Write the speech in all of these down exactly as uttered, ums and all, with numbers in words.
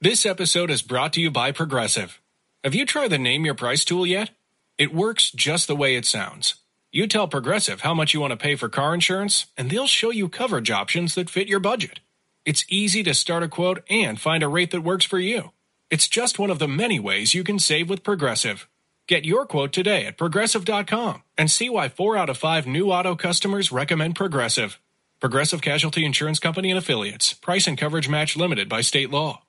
This episode is brought to you by Progressive. Have you tried the Name Your Price tool yet? It works just the way it sounds. You tell Progressive how much you want to pay for car insurance, and they'll show you coverage options that fit your budget. It's easy to start a quote and find a rate that works for you. It's just one of the many ways you can save with Progressive. Get your quote today at progressive dot com and see why four out of five new auto customers recommend Progressive. Progressive Casualty Insurance Company and Affiliates. Price and coverage match limited by state law.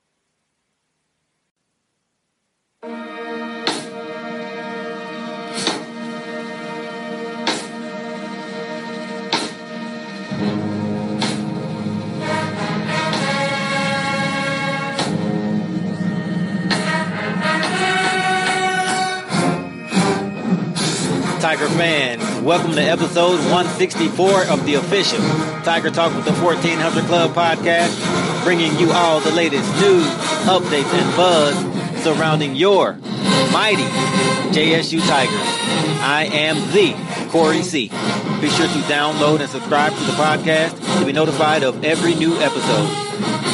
Tiger fan, welcome to episode one sixty-four of the official Tiger Talk with the fourteen hundred Club podcast, bringing you all the latest news, updates, and buzz surrounding your mighty J S U Tigers. I am the Corey C. Be sure to download and subscribe to the podcast to be notified of every new episode.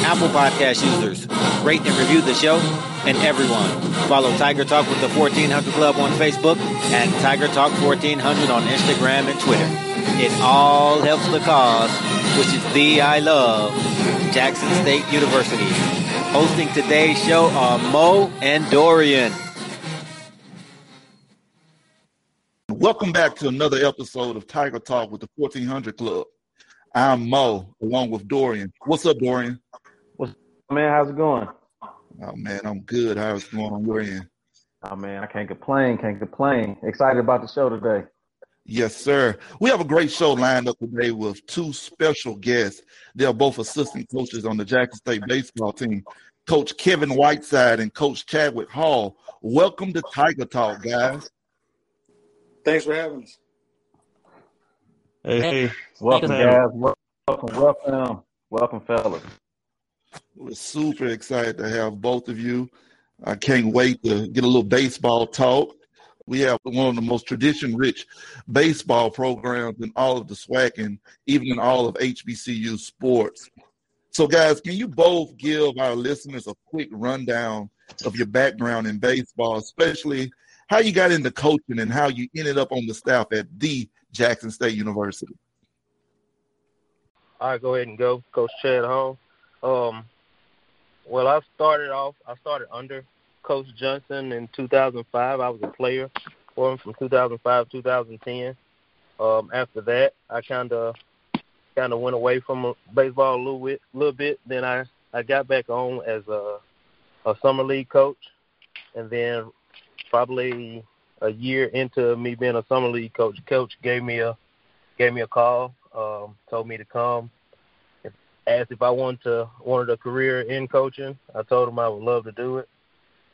Apple Podcast users, rate and review the show. And everyone, follow Tiger Talk with the fourteen hundred Club on Facebook and Tiger Talk fourteen hundred on Instagram and Twitter. It all helps the cause, which is the I love Jackson State University. Hosting today's show are Mo and Dorian. Welcome back to another episode of Tiger Talk with the fourteen hundred Club. I'm Mo, along with Dorian. What's up, Dorian? What's up, man? How's it going? Oh, man, I'm good. How's it going on your end? Oh, man, I can't complain, can't complain. Excited about the show today. Yes, sir. We have a great show lined up today with two special guests. They're both assistant coaches on the Jackson State baseball team, Coach Kevin Whiteside and Coach Chadwick Hall. Welcome to Tiger Talk, guys. Thanks for having us. Hey, hey. Welcome, guys. Welcome, welcome. Welcome, fellas. We're super excited to have both of you. I can't wait to get a little baseball talk. We have one of the most tradition-rich baseball programs in all of the SWAC and even in all of H B C U sports. So, guys, can you both give our listeners a quick rundown of your background in baseball, especially how you got into coaching and how you ended up on the staff at the Jackson State University? All right, go ahead and go. Coach Chad Hall. Um, well, I started off, I started under Coach Johnson in two thousand five. I was a player for him from two thousand five to two thousand ten. Um, after that, I kind of kind of went away from baseball a little bit. Little bit. Then I, I got back on as a, a summer league coach. And then probably a year into me being a summer league coach, coach gave me a gave me a call, um, told me to come. Asked if I wanted to wanted a career in coaching. I told him I would love to do it.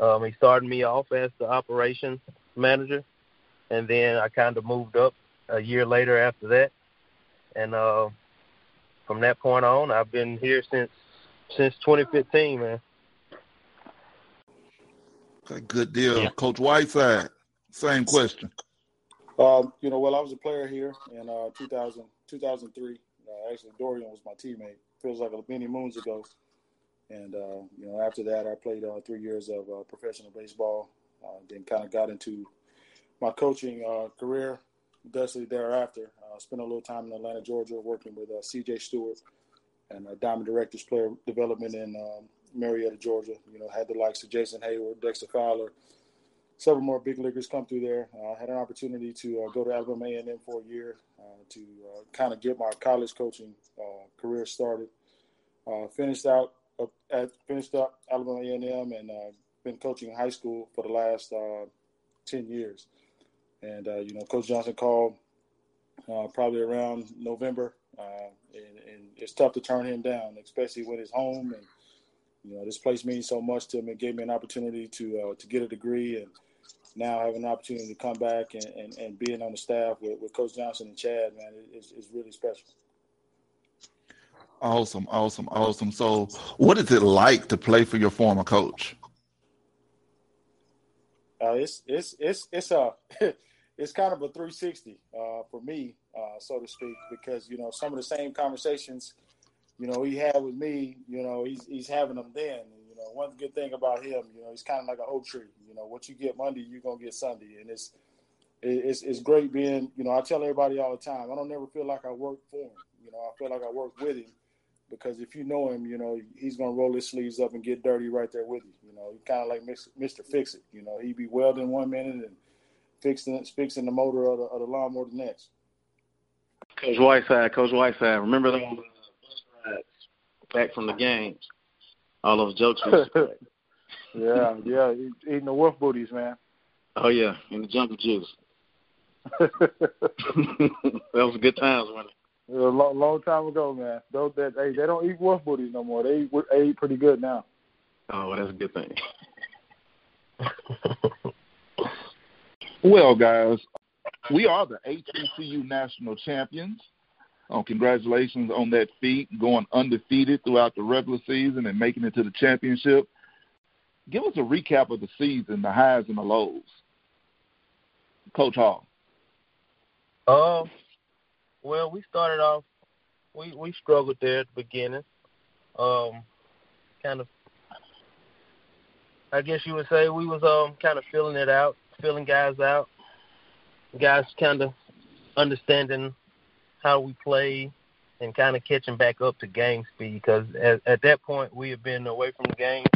Um, he started me off as the operations manager, and then I kind of moved up a year later after that. And uh, from that point on, I've been here since since twenty fifteen, man. Okay, good deal. Yeah. Coach Whiteside, same question. Um, you know, well, I was a player here in uh, two thousand, two thousand three. Uh, actually, Dorian was my teammate. Feels like many moons ago. And, uh, you know, after that, I played uh, three years of uh, professional baseball. Uh, then kind of got into my coaching uh, career destiny thereafter. Uh, spent a little time in Atlanta, Georgia, working with uh, C J. Stewart and uh, Diamond Directors Player Development in um, Marietta, Georgia. You know, had the likes of Jason Hayward, Dexter Fowler, several more big leaguers come through there. I uh, had an opportunity to uh, go to Alabama A and M for a year uh, to uh, kind of get my college coaching uh, career started. Uh, finished out uh, at, finished up Alabama A and M and uh, been coaching high school for the last uh, ten years. And, uh, you know, Coach Johnson called uh, probably around November, uh, and, and it's tough to turn him down, especially when it's home and You know, this place means so much to me. It gave me an opportunity to uh, to get a degree, and now having an opportunity to come back and, and, and being on the staff with, with Coach Johnson and Chad, man, it's, it's really special. Awesome, awesome, awesome. So what is it like to play for your former coach? Uh, it's it's it's it's a it's kind of a three sixty uh, for me, uh, so to speak, because you know some of the same conversations you know he had with me, you know he's he's having them then. And, you know, one good thing about him, you know, he's kind of like an oak tree. You know, what you get Monday, you're gonna get Sunday, and it's it's it's great being. You know, I tell everybody all the time, I don't never feel like I work for him. You know, I feel like I work with him. Because if you know him, you know, he's going to roll his sleeves up and get dirty right there with you. You know, he's kind of like Mister Fix-It. You know, he'd be welding one minute and fixing fixing the motor of the, of the lawnmower the next. Coach Whiteside, Coach Whiteside, remember those bus rides back from the games? All those jokes. yeah, yeah, eating the wolf booties, man. Oh, yeah, and the jungle juice. That was good times, wasn't it? It was a long, long time ago, man. Those that hey, they don't eat wolf booties no more. They eat, they eat pretty good now. Oh, well, that's a good thing. Well, guys, we are the H B C U national champions. Oh, congratulations on that feat, going undefeated throughout the regular season and making it to the championship. Give us a recap of the season, the highs and the lows, Coach Hall. Um. Well, we started off, we, we struggled there at the beginning. Um, kind of, I guess you would say we was um kind of feeling it out, feeling guys out, guys kind of understanding how we play and kind of catching back up to game speed because at, at that point we had been away from the game.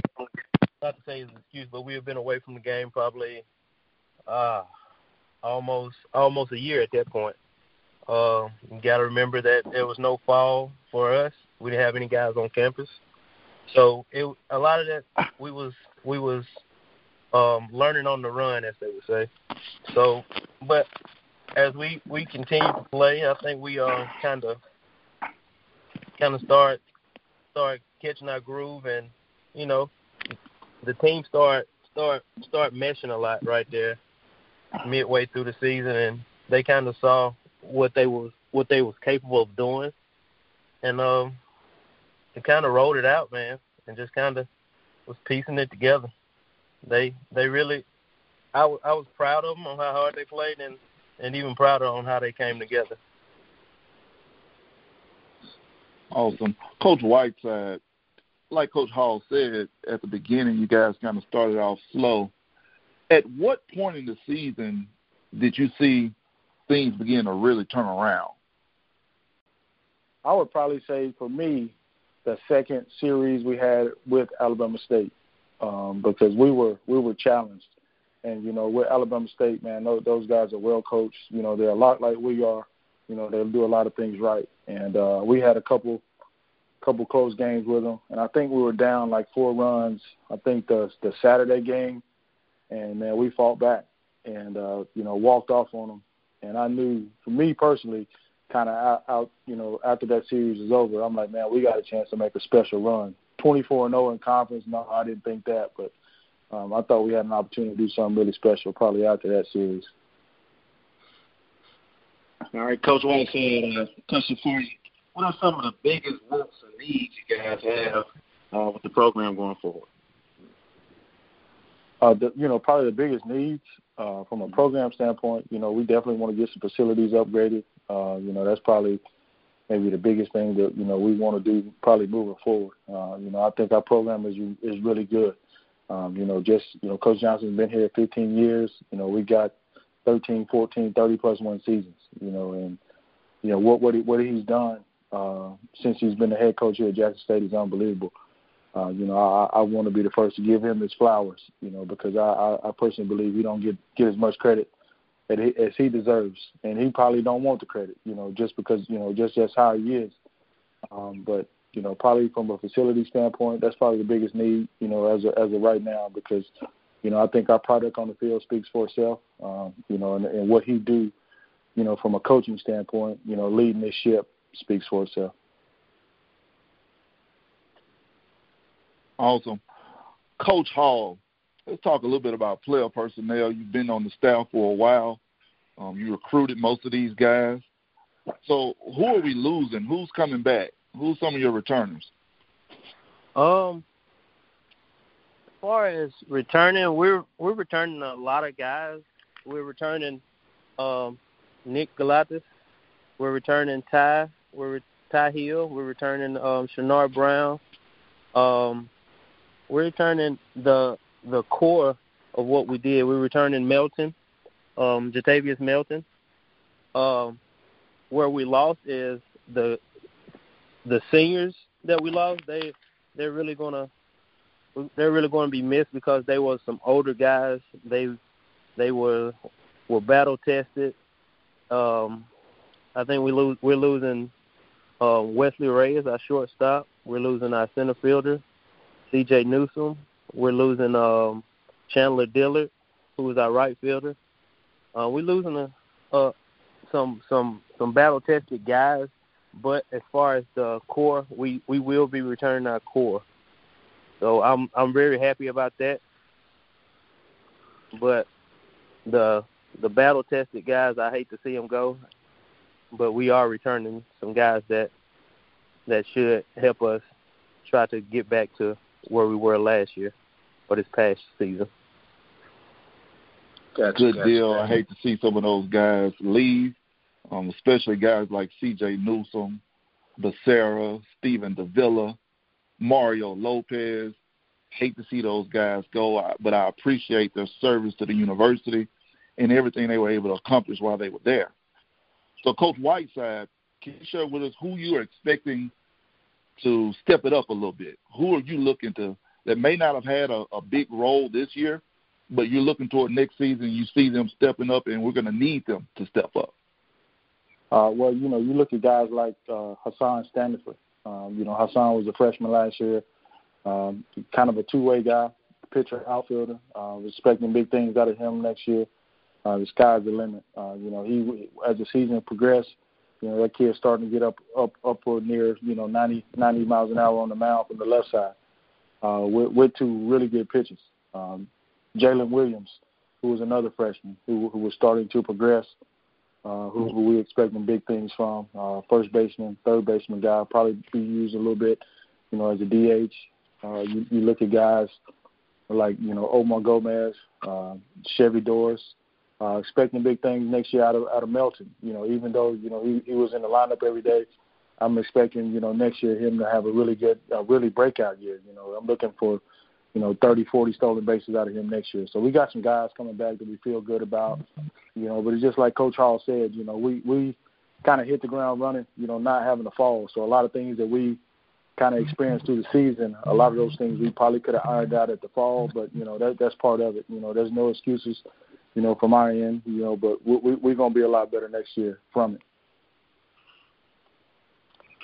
Not to say it's an excuse, but we had been away from the game probably uh, almost almost a year at that point. Uh, you got to remember that there was no fall for us. We didn't have any guys on campus, so it, a lot of that we was we was um, learning on the run, as they would say. So, but as we, we continue to play, I think we uh kind of kind of start start catching our groove, and you know the team start start start meshing a lot right there midway through the season, and they kind of saw what they was what they was capable of doing, and um, they kind of rolled it out, man, and just kind of was piecing it together. They they really, I, w- I was proud of them on how hard they played, and, and even prouder on how they came together. Awesome, Coach Whiteside. Like Coach Hall said at the beginning, you guys kind of started off slow. At what point in the season did you see things begin to really turn around? I would probably say, for me, the second series we had with Alabama State, um, because we were we were challenged. And, you know, with Alabama State, man, those, those guys are well coached. You know, they're a lot like we are. You know, they'll do a lot of things right. And uh, we had a couple couple close games with them, and I think we were down like four runs, I think the, the Saturday game, and, man, we fought back and, uh, you know, walked off on them. And I knew, for me personally, kind of out, out, you know, after that series is over, I'm like, man, we got a chance to make a special run. twenty-four and oh in conference, no, I didn't think that, but um, I thought we had an opportunity to do something really special probably after that series. All right, Coach Wayne said, uh, question for you. What are some of the biggest wants and needs you guys have uh, with the program going forward? Uh, the, you know, probably the biggest needs uh, from a program standpoint, you know, we definitely want to get some facilities upgraded. Uh, you know, that's probably maybe the biggest thing that, you know, we want to do probably moving forward. Uh, you know, I think our program is is really good. Um, you know, just, you know, Coach Johnson's been here fifteen years. You know, we got thirteen, fourteen, thirty-plus one seasons, you know, and, you know, what what, he, what he's done uh, since he's been the head coach here at Jackson State is unbelievable. Uh, you know, I, I want to be the first to give him his flowers, you know, because I, I, I personally believe we don't get, get as much credit as he, as he deserves. And he probably don't want the credit, you know, just because, you know, just that's how he is. Um, but, you know, probably from a facility standpoint, that's probably the biggest need, you know, as a, as of right now, because, you know, I think our product on the field speaks for itself, um, you know, and, and what he do, you know, from a coaching standpoint, you know, leading this ship speaks for itself. Awesome. Coach Hall, let's talk a little bit about player personnel. You've been on the staff for a while. Um, you recruited most of these guys. So who are we losing? Who's coming back? Who's some of your returners? Um, as far as returning, we're we're returning a lot of guys. We're returning um, Nick Galatas. We're returning Ty. We're re- Ty Hill. We're returning um, Shannar Brown. Um, we're returning the the core of what we did. We're returning Melton, um, Jatavius Melton. Um, where we lost is the the seniors that we lost. They they're really gonna they're really gonna be missed because they were some older guys. They they were were battle tested. Um, I think we lose we're losing uh, Wesley Reyes, our shortstop. We're losing our center fielder, C J. Newsom. We're losing um, Chandler Dillard, who is our right fielder. Uh, we're losing a, a, some some some battle tested guys. But as far as the core, we, we will be returning our core. So I'm I'm very happy about that. But the the battle-tested guys, I hate to see them go. But we are returning some guys that that should help us try to get back to where we were last year or this past season. Gotcha, Good gotcha, deal. Gotcha. I hate to see some of those guys leave. Um, especially guys like C J. Newsom, Becerra, Stephen Davila, Mario Lopez. Hate to see those guys go, but I appreciate their service to the university and everything they were able to accomplish while they were there. So, Coach Whiteside, can you share with us who you are expecting to step it up a little bit? Who are you looking to that may not have had a, a big role this year, but you're looking toward next season, you see them stepping up, and we're going to need them to step up? Uh, well, you know, you look at guys like uh, Hassan Standiford. Um, you know, Hassan was a freshman last year, um, kind of a two-way guy, pitcher, outfielder. Uh, we're expecting big things out of him next year. Uh, the sky's the limit. Uh, you know, he as the season progressed, you know, that kid's starting to get up, up, upward near, you know, ninety, ninety miles an hour on the mound from the left side. Uh, with, with two really good pitchers. Um, Jalen Williams, who was another freshman who, who was starting to progress. Uh, who, who we're expecting big things from, uh, first baseman, third baseman guy, probably be used a little bit, you know, as a D H. Uh, you, you look at guys like, you know, Omar Gomez, uh, Chevy Doris, uh, expecting big things next year out of out of Melton. You know, even though, you know, he, he was in the lineup every day, I'm expecting, you know, next year him to have a really good, uh, really breakout year. You know, I'm looking for, you know, thirty, forty stolen bases out of him next year. So we got some guys coming back that we feel good about, you know, but it's just like Coach Hall said, you know, we, we kind of hit the ground running, you know, not having to fall. So a lot of things that we kind of experienced through the season, a lot of those things we probably could have ironed out at the fall, but, you know, that that's part of it. You know, there's no excuses, you know, from our end, you know, but we, we, we're going to be a lot better next year from it.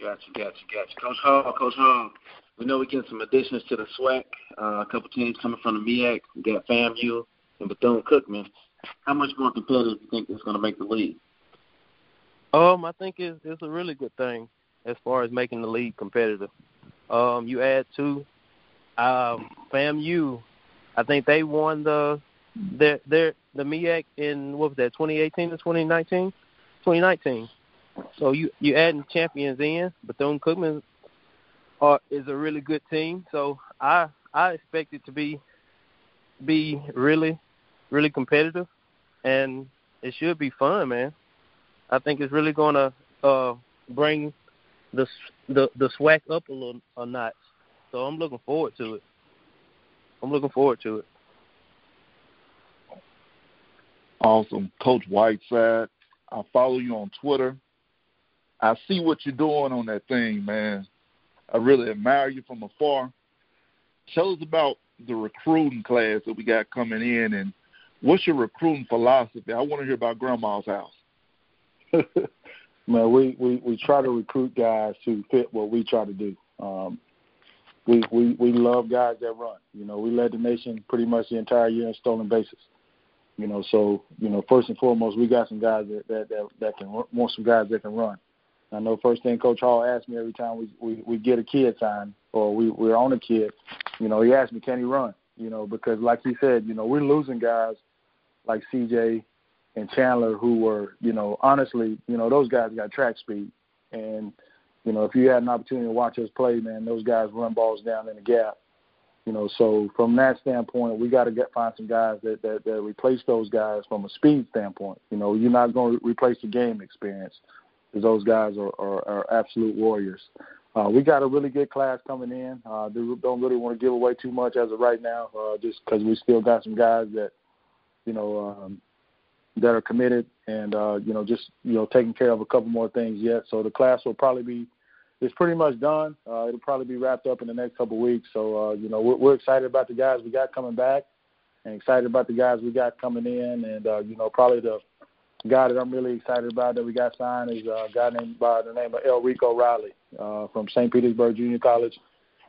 Gotcha, gotcha, gotcha. Coach Hall, Coach Hall. We know we're getting some additions to the SWAC, uh, a couple teams coming from the MEAC. We got FAMU and Bethune-Cookman. How much more competitive do you think it's going to make the league? Um, I think it's, it's a really good thing as far as making the league competitive. Um, you add two. Um, FAMU, I think they won the their, their, the MEAC in, what was that, twenty eighteen or twenty nineteen? twenty nineteen. So you, you're adding champions in. Bethune-Cookman Uh, is a really good team, so I I expect it to be be really really competitive, and it should be fun, man. I think it's really gonna uh, bring the the the SWAC up a little a notch. So I'm looking forward to it. I'm looking forward to it. Awesome, Coach Whiteside. I follow you on Twitter. I see what you're doing on that thing, man. I really admire you from afar. Tell us about the recruiting class that we got coming in, and what's your recruiting philosophy? I want to hear about Grandma's house. Man, we, we, we try to recruit guys who fit what we try to do. Um, we, we we love guys that run. You know, we led the nation pretty much the entire year in stolen bases. You know, so, you know, first and foremost, we got some guys that, that, that, that can want some guys that can run. I know first thing Coach Hall asks me every time we, we, we get a kid signed or we, we're on a kid, You know, he asked me, can he run? You know, because like he said, you know, we're losing guys like C J and Chandler who were, you know, honestly, you know, those guys got track speed. And, you know, if you had an opportunity to watch us play, man, those guys run balls down in the gap. You know, so from that standpoint, we got to get find some guys that, that, that replace those guys from a speed standpoint. You know, you're not going to replace the game experience because those guys are, are, are absolute warriors. Uh, we got a really good class coming in. Uh, don't really want to give away too much as of right now, uh, just because we still got some guys that, you know, um, that are committed and, uh, you know, just, you know, taking care of a couple more things yet. So the class will probably be, it's pretty much done. Uh, it'll probably be wrapped up in the next couple of weeks. So, uh, you know, we're, we're excited about the guys we got coming back and excited about the guys we got coming in. And, uh, you know, probably the guy that I'm really excited about that we got signed is a guy named by the name of El Rico Riley uh, from Saint Petersburg Junior College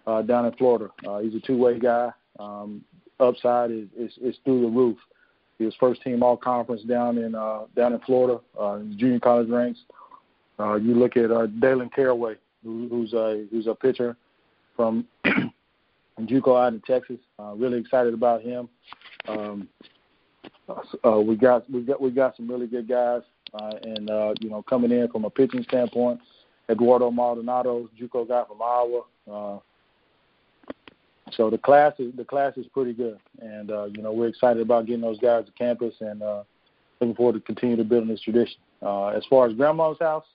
uh, down in Florida. Uh, he's a two-way guy. Um, upside is, is, is through the roof. He was first-team all-conference down in uh, down in Florida, uh, in junior college ranks. Uh, you look at uh, Dalen Caraway, who, who's a who's a pitcher from JUCO out in Texas. Uh, really excited about him. Um, uh, we got we got we got some really good guys, uh, and uh, you know coming in from a pitching standpoint, Eduardo Maldonado, JUCO guy from Iowa. Uh, So the class is the class is pretty good, and uh, you know we're excited about getting those guys to campus, and uh, looking forward to continue to build this tradition. Uh, as far as Grandma's house,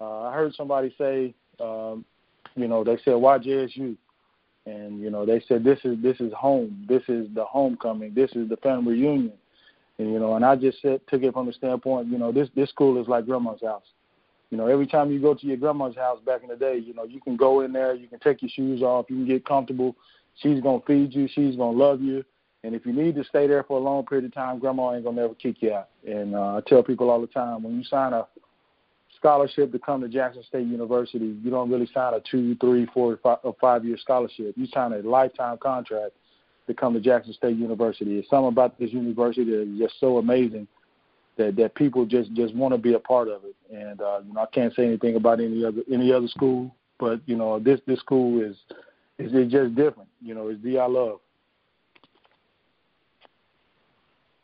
uh, I heard somebody say, um, you know, they said why J S U, and you know they said this is this is home, this is the homecoming, this is the family reunion, and you know, and I just said, took it from the standpoint, you know, this this school is like Grandma's house. You know, every time you go to your grandma's house back in the day, you know, you can go in there, you can take your shoes off, you can get comfortable. She's going to feed you. She's going to love you. And if you need to stay there for a long period of time, Grandma ain't going to never kick you out. And uh, I tell people all the time, when you sign a scholarship to come to Jackson State University, you don't really sign a two, three, four, five, or five-year scholarship. You sign a lifetime contract to come to Jackson State University. It's something about this university that is just so amazing that, that people just, just want to be a part of it. And uh, you know, I can't say anything about any other any other school, but you know, this this school is. It's just different, you know. It's the I love.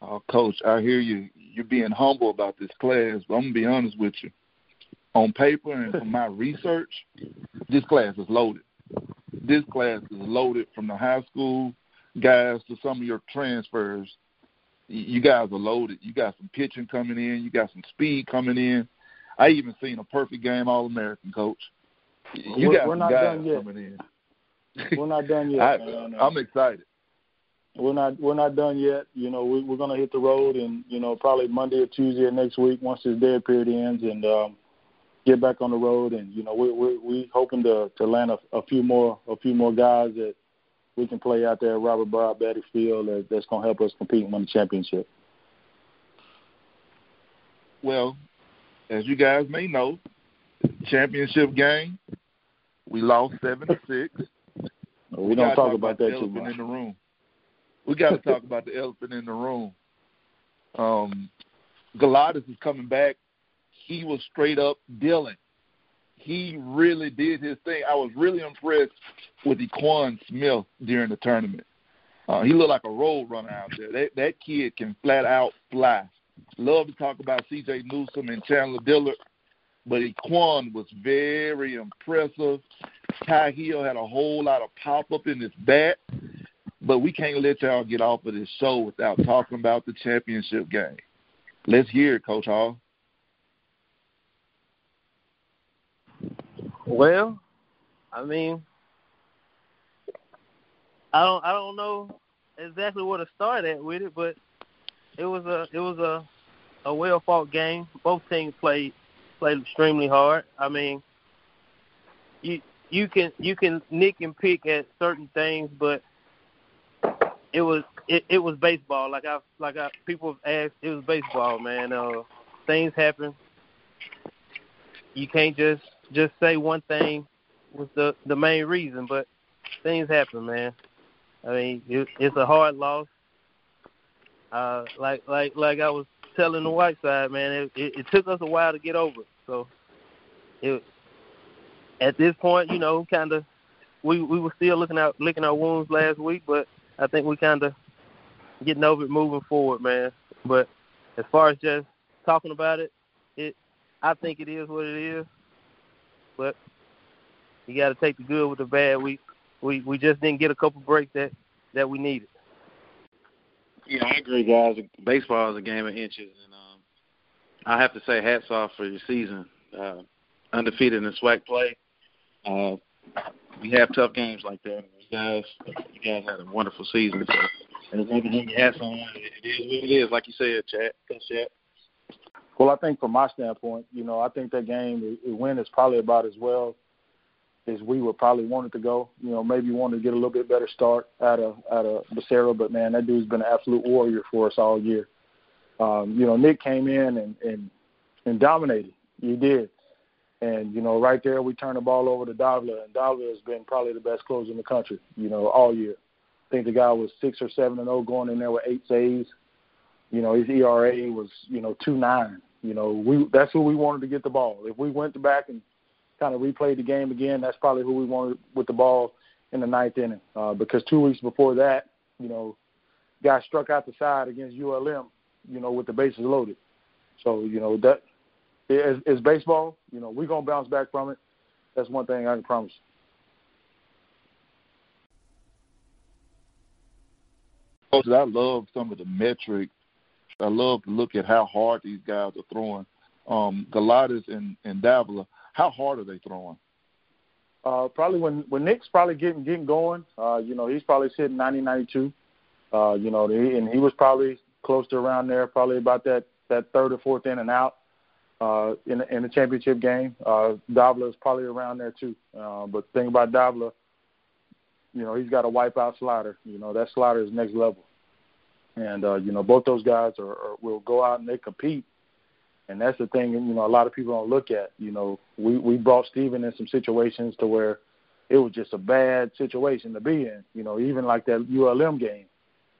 Oh, Coach, I hear you. You're being humble about this class, but I'm gonna be honest with you. On paper and from my research, this class is loaded. This class is loaded from the high school guys to some of your transfers. You guys are loaded. You got some pitching coming in. You got some speed coming in. I even seen a perfect game All-American, Coach. You got we're, we're some not guys done yet. Coming in. We're not done yet. I, man. I'm excited. We're not we're not done yet. You know, we, we're going to hit the road, and you know, probably Monday or Tuesday of next week once this dead period ends, and um, get back on the road. And you know, we we we hoping to, to land a, a few more a few more guys that we can play out there at Robert Bob Batty Field that, that's going to help us compete and win the championship. Well, as you guys may know, championship game, we lost seven to six. We, we don't talk, talk about, about that elephant too much. In the room. We got to talk about the elephant in the room. Um, Galatas is coming back. He was straight up dealing. He really did his thing. I was really impressed with Equan Smith during the tournament. Uh, he looked like a road runner out there. That, that kid can flat out fly. Love to talk about C J. Newsom and Chandler Dillard, but Equan was very impressive. Ty Hill had a whole lot of pop-up in his bat, but we can't let y'all get off of this show without talking about the championship game. Let's hear it, Coach Hall. Well, I mean, I don't, I don't know exactly where to start at with it, but it was a, it was a, a well-fought game. Both teams played played extremely hard. I mean, you. You can you can nick and pick at certain things, but it was it, it was baseball. Like I like I people have asked, it was baseball, man. Uh, things happen. You can't just, just say one thing was the, the main reason, but things happen, man. I mean, it, it's a hard loss. Uh, like like like I was telling the Whiteside, man, it, it, it took us a while to get over, so it. At this point, you know, kind of we we were still looking out licking our wounds last week, but I think we kind of getting over it, moving forward, man. But as far as just talking about it, it I think it is what it is. But you got to take the good with the bad. We we we just didn't get a couple breaks that that we needed. Yeah, I agree, guys. Baseball is a game of inches, and um, I have to say hats off for your season. Uh, undefeated in SWAC play. Uh, we have tough games like that. You guys, you guys had a wonderful season. So there's nothing to get hats on. It is what it is, like you said, Chad. That's it. Well, I think from my standpoint, you know, I think that game, the win is probably about as well as we would probably want it to go. You know, maybe want to get a little bit better start out of out of Becerra, but, man, that dude's been an absolute warrior for us all year. Um, you know, Nick came in and, and, and dominated. He did. And, you know, right there we turned the ball over to Davila, and Davila has been probably the best closer in the country, you know, all year. I think the guy was six or seven and oh going in there with eight saves. You know, his E R A was, you know, two nine. You know, we that's who we wanted to get the ball. If we went back and kind of replayed the game again, that's probably who we wanted with the ball in the ninth inning. Uh, because two weeks before that, you know, guy struck out the side against U L M, you know, with the bases loaded. So, you know, that is, is baseball. You know, we're going to bounce back from it. That's one thing I can promise you. Coach, I love some of the metrics. I love to look at how hard these guys are throwing. Um, Galatas and, and Davila, how hard are they throwing? Uh, probably when, when Nick's probably getting getting going, uh, you know, he's probably sitting ninety, ninety-two. Uh, you know, and he was probably close to around there, probably about that, that third or fourth inning out uh, in, the, in the championship game. Uh, Davila is probably around there too. Uh, but the thing about Davila, you know, he's got a wipeout slider. You know, that slider is next level. And, uh, you know, both those guys are, are, will go out and they compete. And that's the thing, you know, a lot of people don't look at. You know, we, we brought Stephen in some situations to where it was just a bad situation to be in, you know, even like that U L M game.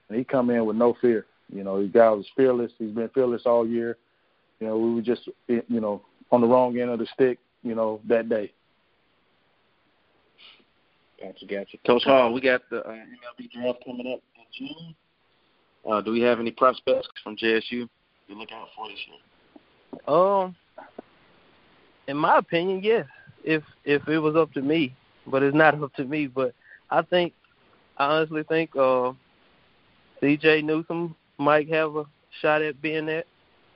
And he come in with no fear. You know, the guy was fearless. He's been fearless all year. You know, we were just, you know, on the wrong end of the stick, you know, that day. Gotcha, gotcha. Coach Hall, we got the uh, M L B draft coming up in June. Uh, do we have any prospects from J S U to look out for this year? Um, in my opinion, yes. If if it was up to me, but it's not up to me. But I think, I honestly think uh, C J. Newsom might have a shot at being that.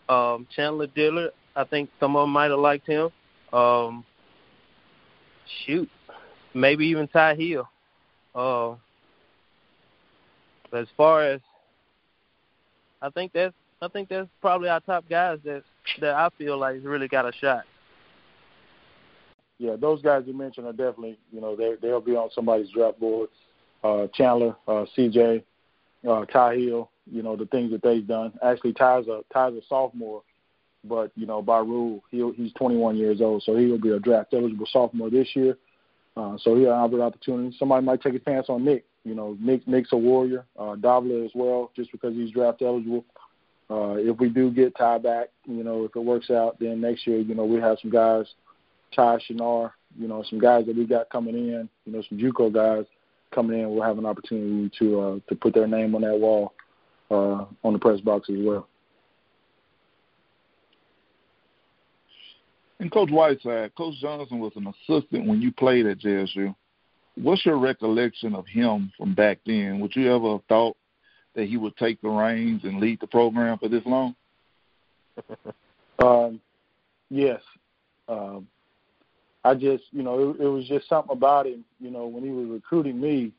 Um, Chandler Dillard, I think some of them might have liked him. Um, shoot, maybe even Ty Hill. Uh, as far as I think that's I think that's probably our top guys that that I feel like really got a shot. Yeah, those guys you mentioned are definitely, you know, they they'll be on somebody's draft board. Uh, Chandler, uh, C J, uh, Ty Hill, you know, the things that they've done. Actually, Ty's a Ty's a sophomore, but you know, by rule, he he's twenty-one years old, so he'll be a draft eligible sophomore this year. Uh, so he'll have an opportunity. Somebody might take a chance on Nick. You know, Nick, Nick's a warrior. Uh, Davila as well, just because he's draft eligible. Uh, if we do get Ty back, you know, if it works out, then next year, you know, we have some guys, Ty, Shannar, you know, some guys that we got coming in, you know, some JUCO guys coming in. We'll have an opportunity to uh, to put their name on that wall uh, on the press box as well. And Coach Whiteside, Coach Johnson was an assistant when you played at J S U. What's your recollection of him from back then? Would you ever have thought that he would take the reins and lead the program for this long? um, yes. Um, I just, you know, it, it was just something about him, you know, when he was recruiting me,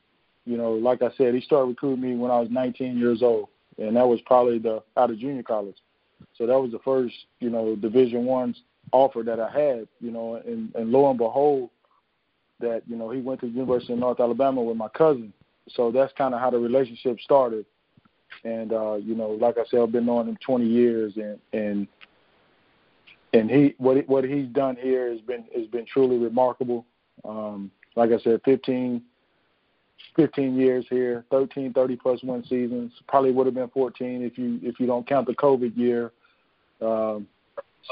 you know, like I said, he started recruiting me when I was nineteen years old, and that was probably the out of junior college. So that was the first, you know, Division I's offer that I had, you know, and, and lo and behold, that, you know, he went to the University of North Alabama with my cousin. So that's kind of how the relationship started. And, uh, you know, like I said, I've been knowing him twenty years, and and and he what what he's done here has been has been truly remarkable. Um, like I said, fifteen, fifteen years here, thirteen thirty-plus win seasons, probably would have been fourteen if you if you don't count the COVID year. Um,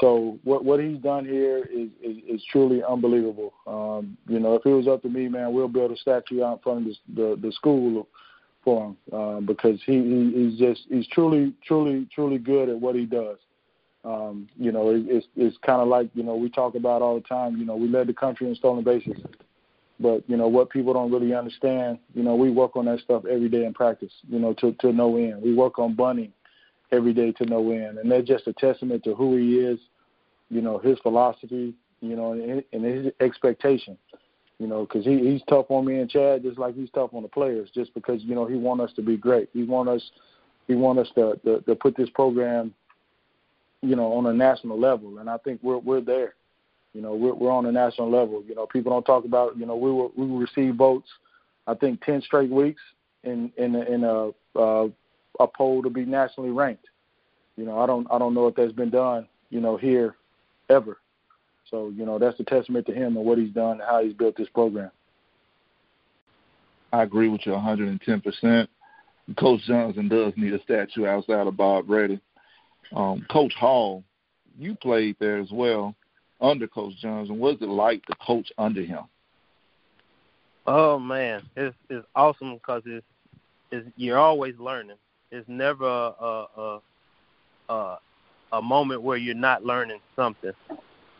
So what what he's done here is is, is truly unbelievable. Um, you know, if it was up to me, man, we'll build a statue out in front of the the, the school for him uh, because he, he he's just he's truly truly truly good at what he does. Um, you know, it, it's it's kind of like you know we talk about all the time. You know, we led the country in stolen bases, but you know what people don't really understand. You know, we work on that stuff every day in practice. You know, to to no end. We work on bunting every day to no end, and that's just a testament to who he is, you know, his philosophy, you know, and, and his expectation, you know, because he, he's tough on me and Chad just like he's tough on the players just because, you know, he want us to be great. He want us he want us to, to, to put this program, you know, on a national level, and I think we're we're there. You know, we're, we're on a national level. You know, people don't talk about, you know, we will, we will receive votes, I think, ten straight weeks in, in, in a uh, – a poll to be nationally ranked. You know, I don't I don't know if that's been done, you know, here ever. So, you know, that's a testament to him and what he's done and how he's built this program. I agree with you one hundred ten percent. Coach Johnson does need a statue outside of Bob Reddy. Um, Coach Hall, you played there as well under Coach Johnson. What is it like to coach under him? Oh, man, it's, it's awesome because it's, it's, you're always learning. It's never a, a, a, a moment where you're not learning something.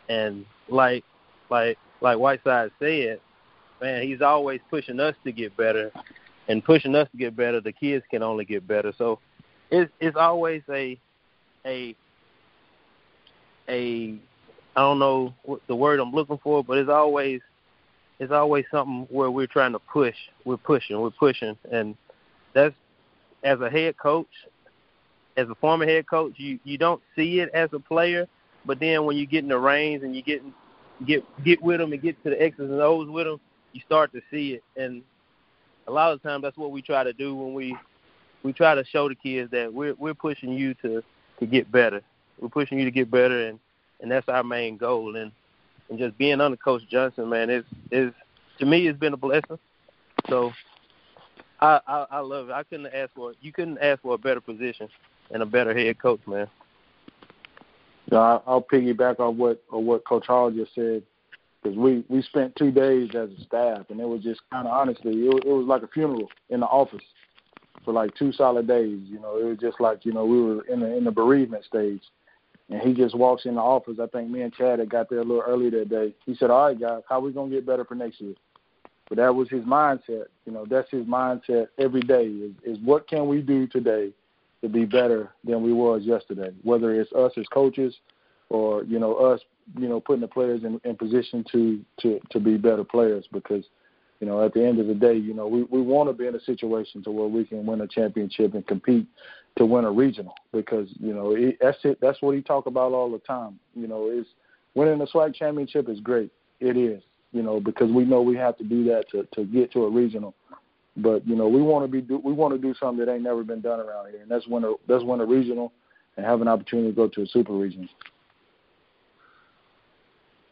And like like like Whiteside said, man, he's always pushing us to get better. And pushing us to get better, the kids can only get better. So it's it's always a a a I don't know what the word I'm looking for, but it's always it's always something where we're trying to push. We're pushing. We're pushing. And that's as a head coach, as a former head coach, you, you don't see it as a player, but then when you get in the reins and you get get get with them and get to the X's and O's with them, you start to see it. And a lot of the time, that's what we try to do when we we try to show the kids that we're we're pushing you to, to get better. We're pushing you to get better, and, and that's our main goal. And and just being under Coach Johnson, man, it's is to me it's been a blessing. So. I, I, I love it. I couldn't ask for you couldn't ask for a better position and a better head coach, man. Yeah, I, I'll piggyback on what on what Coach Hall just said because we, we spent two days as a staff, and it was just kind of honestly, it was, it was like a funeral in the office for like two solid days. You know, it was just like you know we were in the in the bereavement stage, and he just walks in the office. I think me and Chad had got there a little early that day. He said, "All right, guys, how we gonna get better for next year?" But that was his mindset. You know, that's his mindset every day is, is what can we do today to be better than we was yesterday, whether it's us as coaches or, you know, us, you know, putting the players in, in position to, to, to be better players because, you know, at the end of the day, you know, we, we want to be in a situation to where we can win a championship and compete to win a regional because, you know, it, that's it. That's what he talk about all the time. You know, it's winning a SWAC championship is great. It is. You know, because we know we have to do that to, to get to a regional. But, you know, we want to be do, we want to do something that ain't never been done around here, and that's win a, that's win a regional and have an opportunity to go to a super regional.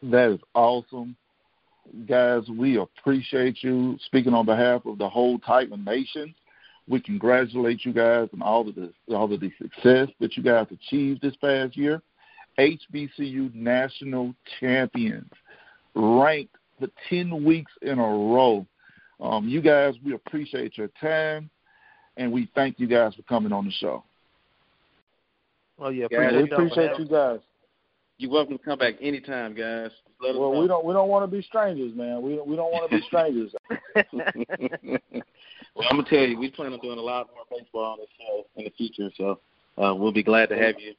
That is awesome. Guys, we appreciate you. Speaking on behalf of the whole Titan Nation, we congratulate you guys on all of, the, all of the success that you guys achieved this past year. H B C U National Champions, ranked for ten weeks in a row. Um, you guys, we appreciate your time, and we thank you guys for coming on the show. Oh, yeah, appreciate, guys, we appreciate you guys. You're welcome to come back anytime, guys. Let well, we don't we don't want to be strangers, man. We we don't want to be strangers. Well, I'm gonna tell you, we plan on doing a lot more baseball on this show in the future, so uh, we'll be glad to have you.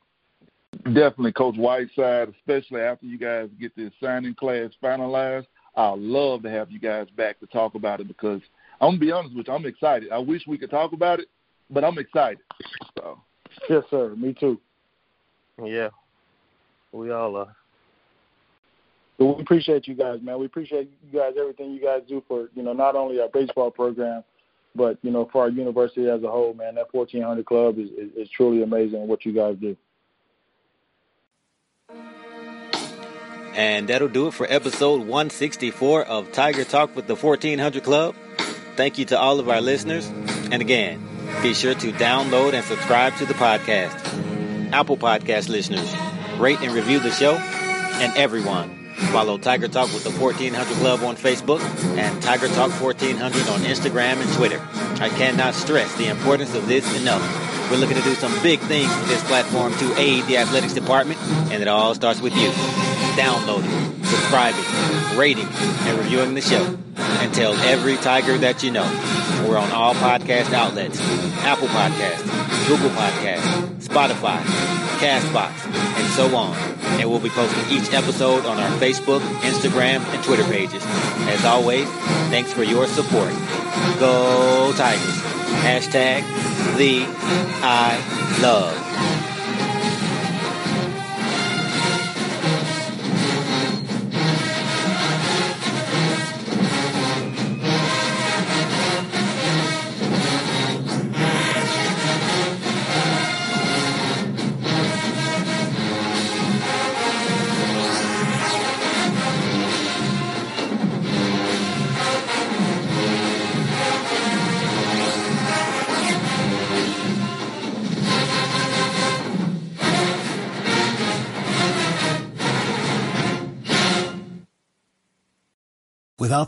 Definitely, Coach Whiteside, especially after you guys get this signing class finalized. I'd love to have you guys back to talk about it because I'm going to be honest with you, I'm excited. I wish we could talk about it, but I'm excited. So. Yes, sir. Me too. Yeah. We all are. Well, we appreciate you guys, man. We appreciate you guys, everything you guys do for, you know, not only our baseball program, but, you know, for our university as a whole, man. That fourteen hundred Club is, is, is truly amazing what you guys do. And that'll do it for episode one sixty-four of Tiger Talk with the fourteen hundred Club. Thank you to all of our listeners. And again, be sure to download and subscribe to the podcast. Apple Podcast listeners, rate and review the show, and everyone. Follow Tiger Talk with the fourteen hundred Club on Facebook and Tiger Talk fourteen hundred on Instagram and Twitter. I cannot stress the importance of this enough. We're looking to do some big things with this platform to aid the athletics department, and it all starts with you. Downloading, subscribing, rating, and reviewing the show. And tell every Tiger that you know. We're on all podcast outlets: Apple Podcasts, Google Podcasts, Spotify, CastBox, and so on. And we'll be posting each episode on our Facebook, Instagram, and Twitter pages. As always, thanks for your support. Go Tigers. Hashtag the I love. Without